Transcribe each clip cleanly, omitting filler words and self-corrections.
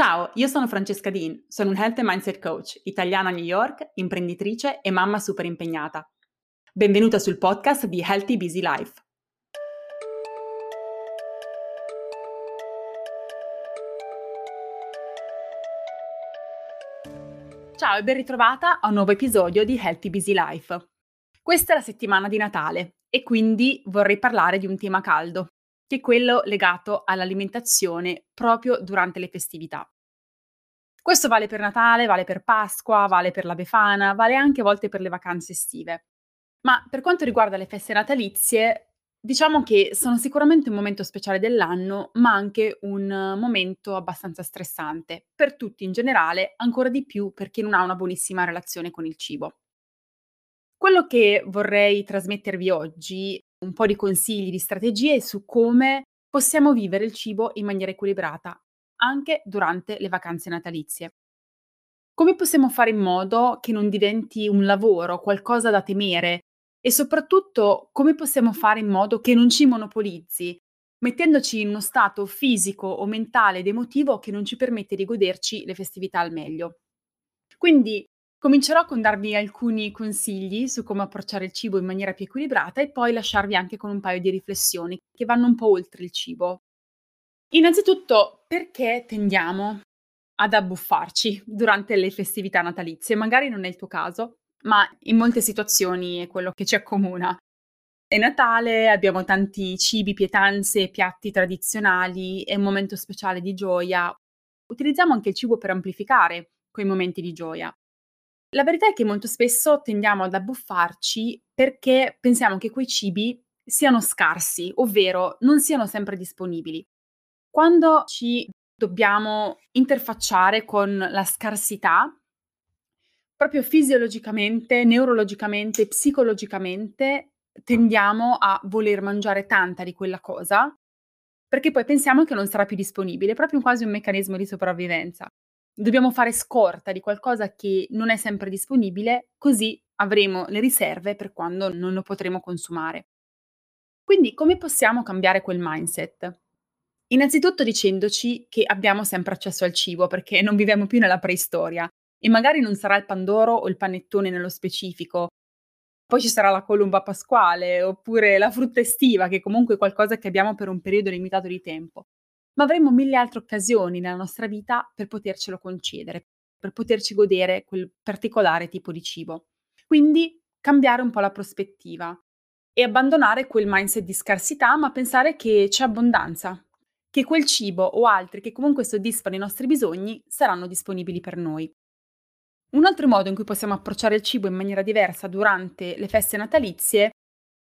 Ciao, io sono Francesca Dean, sono un Health and Mindset Coach, italiana a New York, imprenditrice e mamma super impegnata. Benvenuta sul podcast di Healthy Busy Life. Ciao e ben ritrovata a un nuovo episodio di Healthy Busy Life. Questa è la settimana di Natale e quindi vorrei parlare di un tema caldo, che è quello legato all'alimentazione proprio durante le festività. Questo vale per Natale, vale per Pasqua, vale per la Befana, vale anche a volte per le vacanze estive. Ma per quanto riguarda le feste natalizie, diciamo che sono sicuramente un momento speciale dell'anno, ma anche un momento abbastanza stressante, per tutti in generale, ancora di più per chi non ha una buonissima relazione con il cibo. Quello che vorrei trasmettervi oggi un po' di consigli, di strategie su come possiamo vivere il cibo in maniera equilibrata, anche durante le vacanze natalizie. Come possiamo fare in modo che non diventi un lavoro, qualcosa da temere, e soprattutto come possiamo fare in modo che non ci monopolizzi, mettendoci in uno stato fisico o mentale ed emotivo che non ci permette di goderci le festività al meglio. Quindi comincerò con darvi alcuni consigli su come approcciare il cibo in maniera più equilibrata e poi lasciarvi anche con un paio di riflessioni che vanno un po' oltre il cibo. Innanzitutto, perché tendiamo ad abbuffarci durante le festività natalizie? Magari non è il tuo caso, ma in molte situazioni è quello che ci accomuna. È Natale, abbiamo tanti cibi, pietanze, piatti tradizionali, è un momento speciale di gioia. Utilizziamo anche il cibo per amplificare quei momenti di gioia. La verità è che molto spesso tendiamo ad abbuffarci perché pensiamo che quei cibi siano scarsi, ovvero non siano sempre disponibili. Quando ci dobbiamo interfacciare con la scarsità, proprio fisiologicamente, neurologicamente, psicologicamente, tendiamo a voler mangiare tanta di quella cosa perché poi pensiamo che non sarà più disponibile, è proprio quasi un meccanismo di sopravvivenza. Dobbiamo fare scorta di qualcosa che non è sempre disponibile, così avremo le riserve per quando non lo potremo consumare. Quindi come possiamo cambiare quel mindset? Innanzitutto dicendoci che abbiamo sempre accesso al cibo, perché non viviamo più nella preistoria e magari non sarà il pandoro o il panettone nello specifico, poi ci sarà la colomba pasquale oppure la frutta estiva, che è comunque qualcosa che abbiamo per un periodo limitato di tempo. Ma avremo mille altre occasioni nella nostra vita per potercelo concedere, per poterci godere quel particolare tipo di cibo. Quindi cambiare un po' la prospettiva e abbandonare quel mindset di scarsità, ma pensare che c'è abbondanza, che quel cibo o altri che comunque soddisfano i nostri bisogni saranno disponibili per noi. Un altro modo in cui possiamo approcciare il cibo in maniera diversa durante le feste natalizie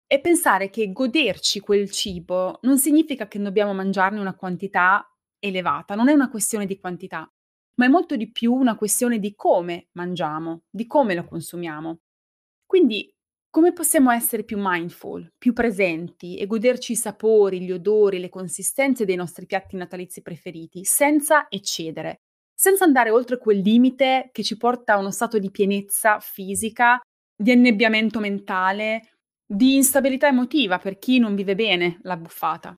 e pensare che goderci quel cibo non significa che dobbiamo mangiarne una quantità elevata, non è una questione di quantità, ma è molto di più una questione di come mangiamo, di come lo consumiamo. Quindi, come possiamo essere più mindful, più presenti e goderci i sapori, gli odori, le consistenze dei nostri piatti natalizi preferiti, senza eccedere, senza andare oltre quel limite che ci porta a uno stato di pienezza fisica, di annebbiamento mentale, di instabilità emotiva per chi non vive bene la buffata.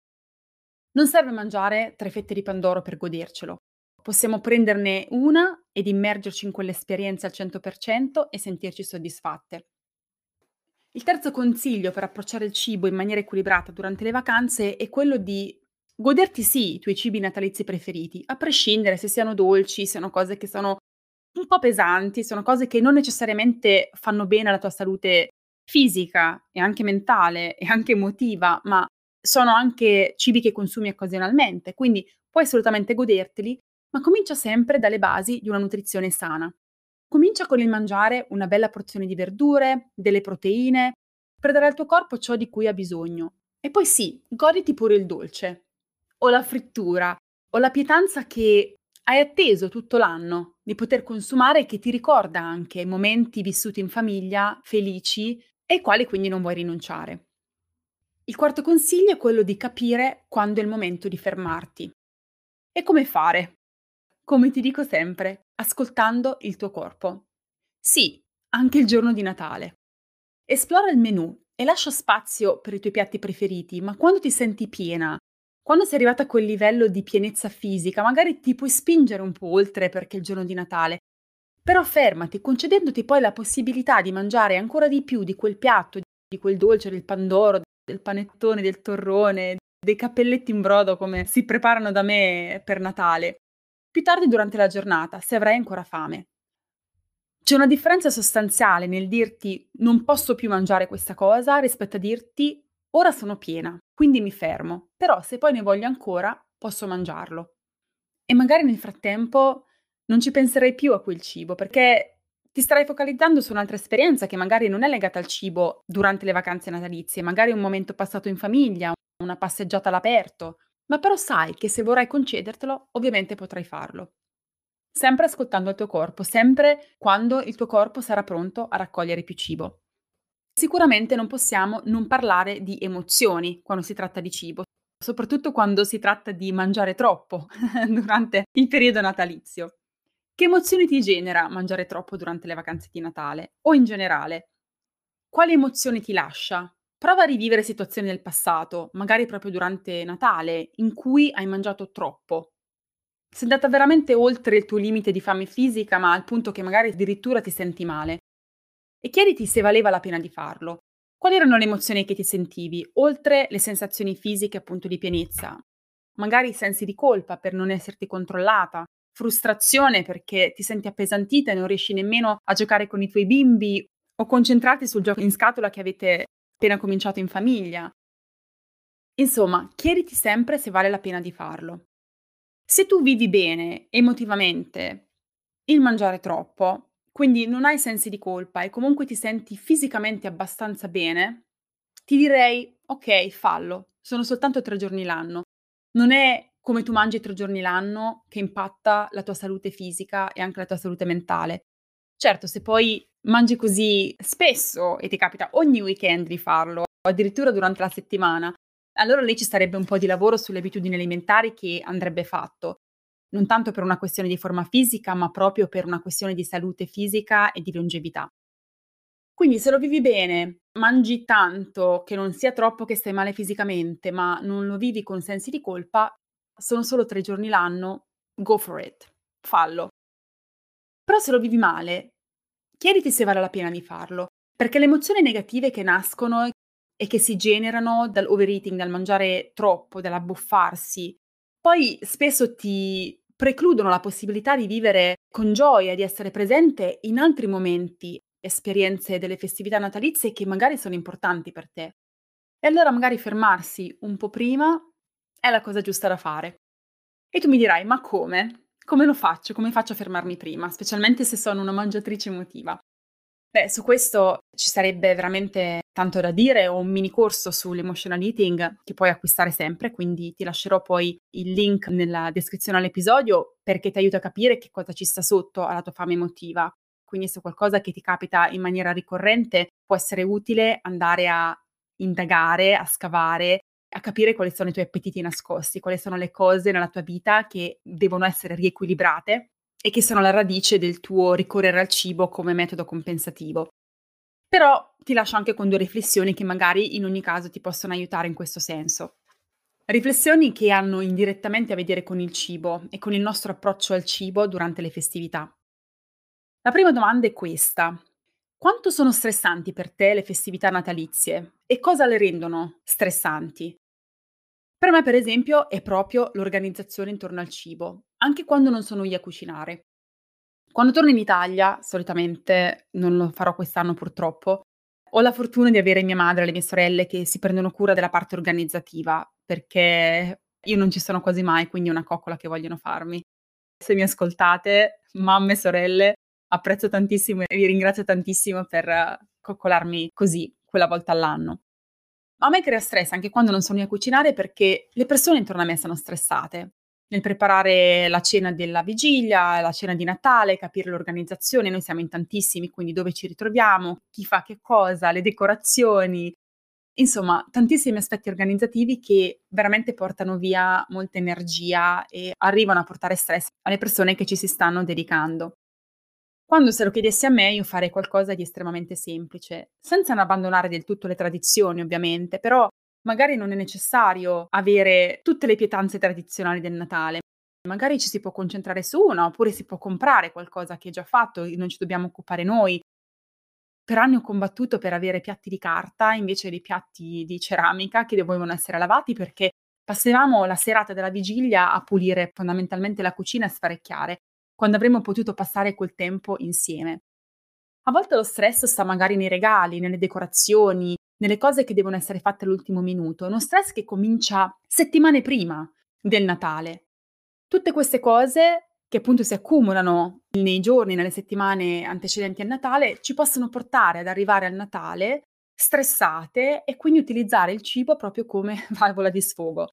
Non serve mangiare 3 fette di pandoro per godercelo. Possiamo prenderne una ed immergerci in quell'esperienza al 100% e sentirci soddisfatte. Il terzo consiglio per approcciare il cibo in maniera equilibrata durante le vacanze è quello di goderti sì i tuoi cibi natalizi preferiti, a prescindere se siano dolci, siano cose che sono un po' pesanti, sono cose che non necessariamente fanno bene alla tua salute fisica e anche mentale e anche emotiva, ma sono anche cibi che consumi occasionalmente, quindi puoi assolutamente goderteli, ma comincia sempre dalle basi di una nutrizione sana. Comincia con il mangiare una bella porzione di verdure, delle proteine, per dare al tuo corpo ciò di cui ha bisogno. E poi sì, goditi pure il dolce, o la frittura, o la pietanza che hai atteso tutto l'anno di poter consumare, che ti ricorda anche momenti vissuti in famiglia, felici, e ai quali quindi non vuoi rinunciare. Il quarto consiglio è quello di capire quando è il momento di fermarti. E come fare? Come ti dico sempre, ascoltando il tuo corpo. Sì, anche il giorno di Natale. Esplora il menù e lascia spazio per i tuoi piatti preferiti, ma quando ti senti piena, Quando sei arrivata a quel livello di pienezza fisica, magari ti puoi spingere un po' oltre perché è il giorno di Natale, però fermati, concedendoti poi la possibilità di mangiare ancora di più di quel piatto, di quel dolce, del pandoro, del panettone, del torrone, dei cappelletti in brodo come si preparano da me per Natale. Più tardi durante la giornata, se avrai ancora fame. C'è una differenza sostanziale nel dirti non posso più mangiare questa cosa rispetto a dirti ora sono piena, quindi mi fermo, però se poi ne voglio ancora posso mangiarlo. E magari nel frattempo non ci penserai più a quel cibo perché ti starai focalizzando su un'altra esperienza che magari non è legata al cibo durante le vacanze natalizie, magari un momento passato in famiglia, una passeggiata all'aperto, ma però sai che se vorrai concedertelo ovviamente potrai farlo. Sempre ascoltando il tuo corpo, sempre quando il tuo corpo sarà pronto a raccogliere più cibo. Sicuramente non possiamo non parlare di emozioni quando si tratta di cibo, soprattutto quando si tratta di mangiare troppo durante il periodo natalizio. Che emozioni ti genera mangiare troppo durante le vacanze di Natale? O in generale? Quali emozioni ti lascia? Prova a rivivere situazioni del passato, magari proprio durante Natale, in cui hai mangiato troppo. Sei andata veramente oltre il tuo limite di fame fisica, ma al punto che magari addirittura ti senti male. E chiediti se valeva la pena di farlo. Quali erano le emozioni che ti sentivi, oltre le sensazioni fisiche appunto di pienezza? Magari sensi di colpa per non esserti controllata, frustrazione perché ti senti appesantita e non riesci nemmeno a giocare con i tuoi bimbi o concentrarti sul gioco in scatola che avete appena cominciato in famiglia. Insomma, chiediti sempre se vale la pena di farlo. Se tu vivi bene emotivamente il mangiare troppo, quindi non hai sensi di colpa e comunque ti senti fisicamente abbastanza bene, ti direi, ok, fallo, sono soltanto 3 giorni l'anno. Non è come tu mangi 3 giorni l'anno che impatta la tua salute fisica e anche la tua salute mentale. Certo, se poi mangi così spesso e ti capita ogni weekend di farlo, o addirittura durante la settimana, allora lì ci sarebbe un po' di lavoro sulle abitudini alimentari che andrebbe fatto, non tanto per una questione di forma fisica, ma proprio per una questione di salute fisica e di longevità. Quindi se lo vivi bene, mangi tanto, che non sia troppo che stai male fisicamente, ma non lo vivi con sensi di colpa, sono solo 3 giorni l'anno, go for it, fallo. Però se lo vivi male, chiediti se vale la pena di farlo, perché le emozioni negative che nascono e che si generano dall'overeating, dal mangiare troppo, dall'abbuffarsi, poi spesso ti precludono la possibilità di vivere con gioia, di essere presente in altri momenti, esperienze delle festività natalizie che magari sono importanti per te. E allora magari fermarsi un po' prima è la cosa giusta da fare. E tu mi dirai, ma come? Come lo faccio? Come faccio a fermarmi prima? Specialmente se sono una mangiatrice emotiva. Beh, su questo ci sarebbe veramente tanto da dire, ho un mini corso sull'emotional eating che puoi acquistare sempre, quindi ti lascerò poi il link nella descrizione all'episodio perché ti aiuta a capire che cosa ci sta sotto alla tua fame emotiva. Quindi se qualcosa che ti capita in maniera ricorrente può essere utile andare a indagare, a scavare, a capire quali sono i tuoi appetiti nascosti, quali sono le cose nella tua vita che devono essere riequilibrate e che sono la radice del tuo ricorrere al cibo come metodo compensativo. Però ti lascio anche con 2 riflessioni che magari in ogni caso ti possono aiutare in questo senso. Riflessioni che hanno indirettamente a vedere con il cibo e con il nostro approccio al cibo durante le festività. La prima domanda è questa. Quanto sono stressanti per te le festività natalizie e cosa le rendono stressanti? Per me, per esempio, è proprio l'organizzazione intorno al cibo, anche quando non sono io a cucinare. Quando torno in Italia, solitamente, non lo farò quest'anno purtroppo, ho la fortuna di avere mia madre e le mie sorelle che si prendono cura della parte organizzativa, perché io non ci sono quasi mai, quindi è una coccola che vogliono farmi. Se mi ascoltate, mamme e sorelle, apprezzo tantissimo e vi ringrazio tantissimo per coccolarmi così quella volta all'anno. Ma a me crea stress anche quando non sono io a cucinare perché le persone intorno a me sono stressate. Nel preparare la cena della vigilia, la cena di Natale, capire l'organizzazione, noi siamo in tantissimi, quindi dove ci ritroviamo, chi fa che cosa, le decorazioni. Insomma, tantissimi aspetti organizzativi che veramente portano via molta energia e arrivano a portare stress alle persone che ci si stanno dedicando. Quando se lo chiedessi a me, io farei qualcosa di estremamente semplice, senza non abbandonare del tutto le tradizioni, ovviamente, però Magari non è necessario avere tutte le pietanze tradizionali del Natale, magari ci si può concentrare su una, oppure si può comprare qualcosa che è già fatto e non ci dobbiamo occupare noi. Per anni ho combattuto per avere piatti di carta invece di piatti di ceramica che dovevano essere lavati, perché passavamo la serata della vigilia a pulire fondamentalmente la cucina e sparecchiare, quando avremmo potuto passare quel tempo insieme. A volte lo stress sta magari nei regali, nelle decorazioni, nelle cose che devono essere fatte all'ultimo minuto, uno stress che comincia settimane prima del Natale. Tutte queste cose che appunto si accumulano nei giorni, nelle settimane antecedenti al Natale, ci possono portare ad arrivare al Natale stressate e quindi utilizzare il cibo proprio come valvola di sfogo.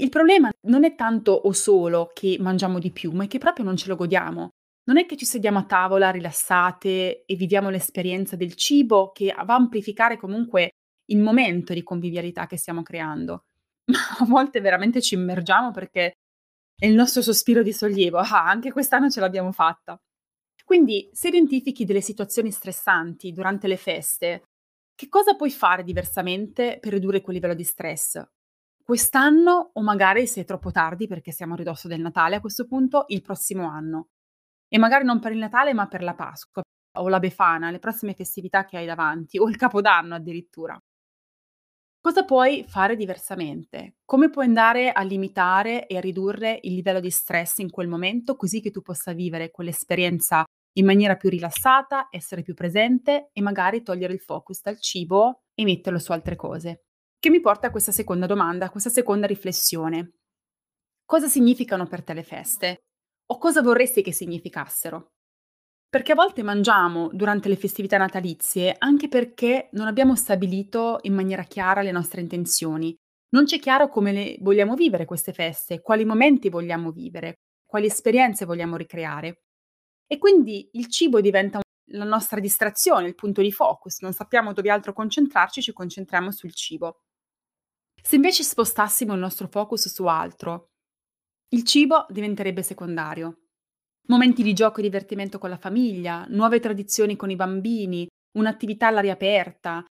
Il problema non è tanto o solo che mangiamo di più, ma è che proprio non ce lo godiamo. Non è che ci sediamo a tavola rilassate e viviamo l'esperienza del cibo, che va a amplificare comunque il momento di convivialità che stiamo creando. Ma a volte veramente ci immergiamo perché è il nostro sospiro di sollievo. Ah, anche quest'anno ce l'abbiamo fatta. Quindi, se identifichi delle situazioni stressanti durante le feste, che cosa puoi fare diversamente per ridurre quel livello di stress? Quest'anno, o magari se è troppo tardi perché siamo a ridosso del Natale a questo punto, il prossimo anno. E magari non per il Natale ma per la Pasqua o la Befana, le prossime festività che hai davanti, o il Capodanno addirittura. Cosa puoi fare diversamente? Come puoi andare a limitare e a ridurre il livello di stress in quel momento, così che tu possa vivere quell'esperienza in maniera più rilassata, essere più presente e magari togliere il focus dal cibo e metterlo su altre cose? Che mi porta a questa seconda domanda, a questa seconda riflessione. Cosa significano per te le feste? O cosa vorresti che significassero? Perché a volte mangiamo durante le festività natalizie anche perché non abbiamo stabilito in maniera chiara le nostre intenzioni. Non c'è chiaro come le vogliamo vivere queste feste, quali momenti vogliamo vivere, quali esperienze vogliamo ricreare. E quindi il cibo diventa la nostra distrazione, il punto di focus. Non sappiamo dove altro concentrarci, ci concentriamo sul cibo. Se invece spostassimo il nostro focus su altro, il cibo diventerebbe secondario. Momenti di gioco e divertimento con la famiglia, nuove tradizioni con i bambini, un'attività all'aria aperta,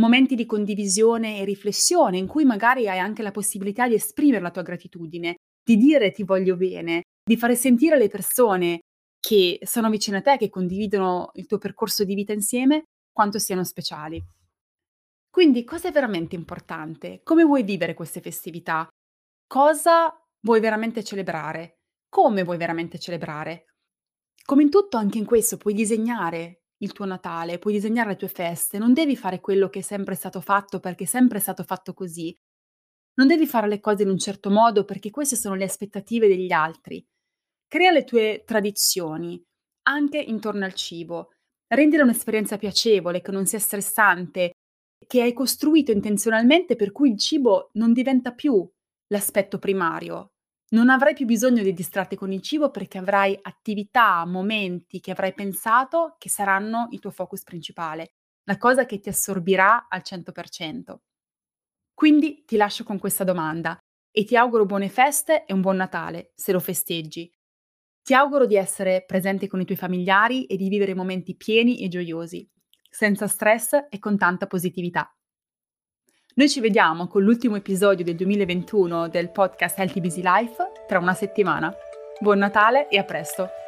momenti di condivisione e riflessione in cui magari hai anche la possibilità di esprimere la tua gratitudine, di dire ti voglio bene, di fare sentire le persone che sono vicine a te, che condividono il tuo percorso di vita insieme, quanto siano speciali. Quindi cosa è veramente importante? Come vuoi vivere queste festività? Cosa vuoi veramente celebrare? Come vuoi veramente celebrare? Come in tutto, anche in questo puoi disegnare il tuo Natale, puoi disegnare le tue feste, non devi fare quello che è sempre stato fatto perché è sempre stato fatto così. Non devi fare le cose in un certo modo perché queste sono le aspettative degli altri. Crea le tue tradizioni, anche intorno al cibo. Rendere un'esperienza piacevole, che non sia stressante, che hai costruito intenzionalmente per cui il cibo non diventa più l'aspetto primario. Non avrai più bisogno di distrarti con il cibo perché avrai attività, momenti che avrai pensato che saranno il tuo focus principale, la cosa che ti assorbirà al 100%. Quindi ti lascio con questa domanda e ti auguro buone feste e un buon Natale, se lo festeggi. Ti auguro di essere presente con i tuoi familiari e di vivere momenti pieni e gioiosi, senza stress e con tanta positività. Noi ci vediamo con l'ultimo episodio del 2021 del podcast Healthy Busy Life tra una settimana. Buon Natale e a presto!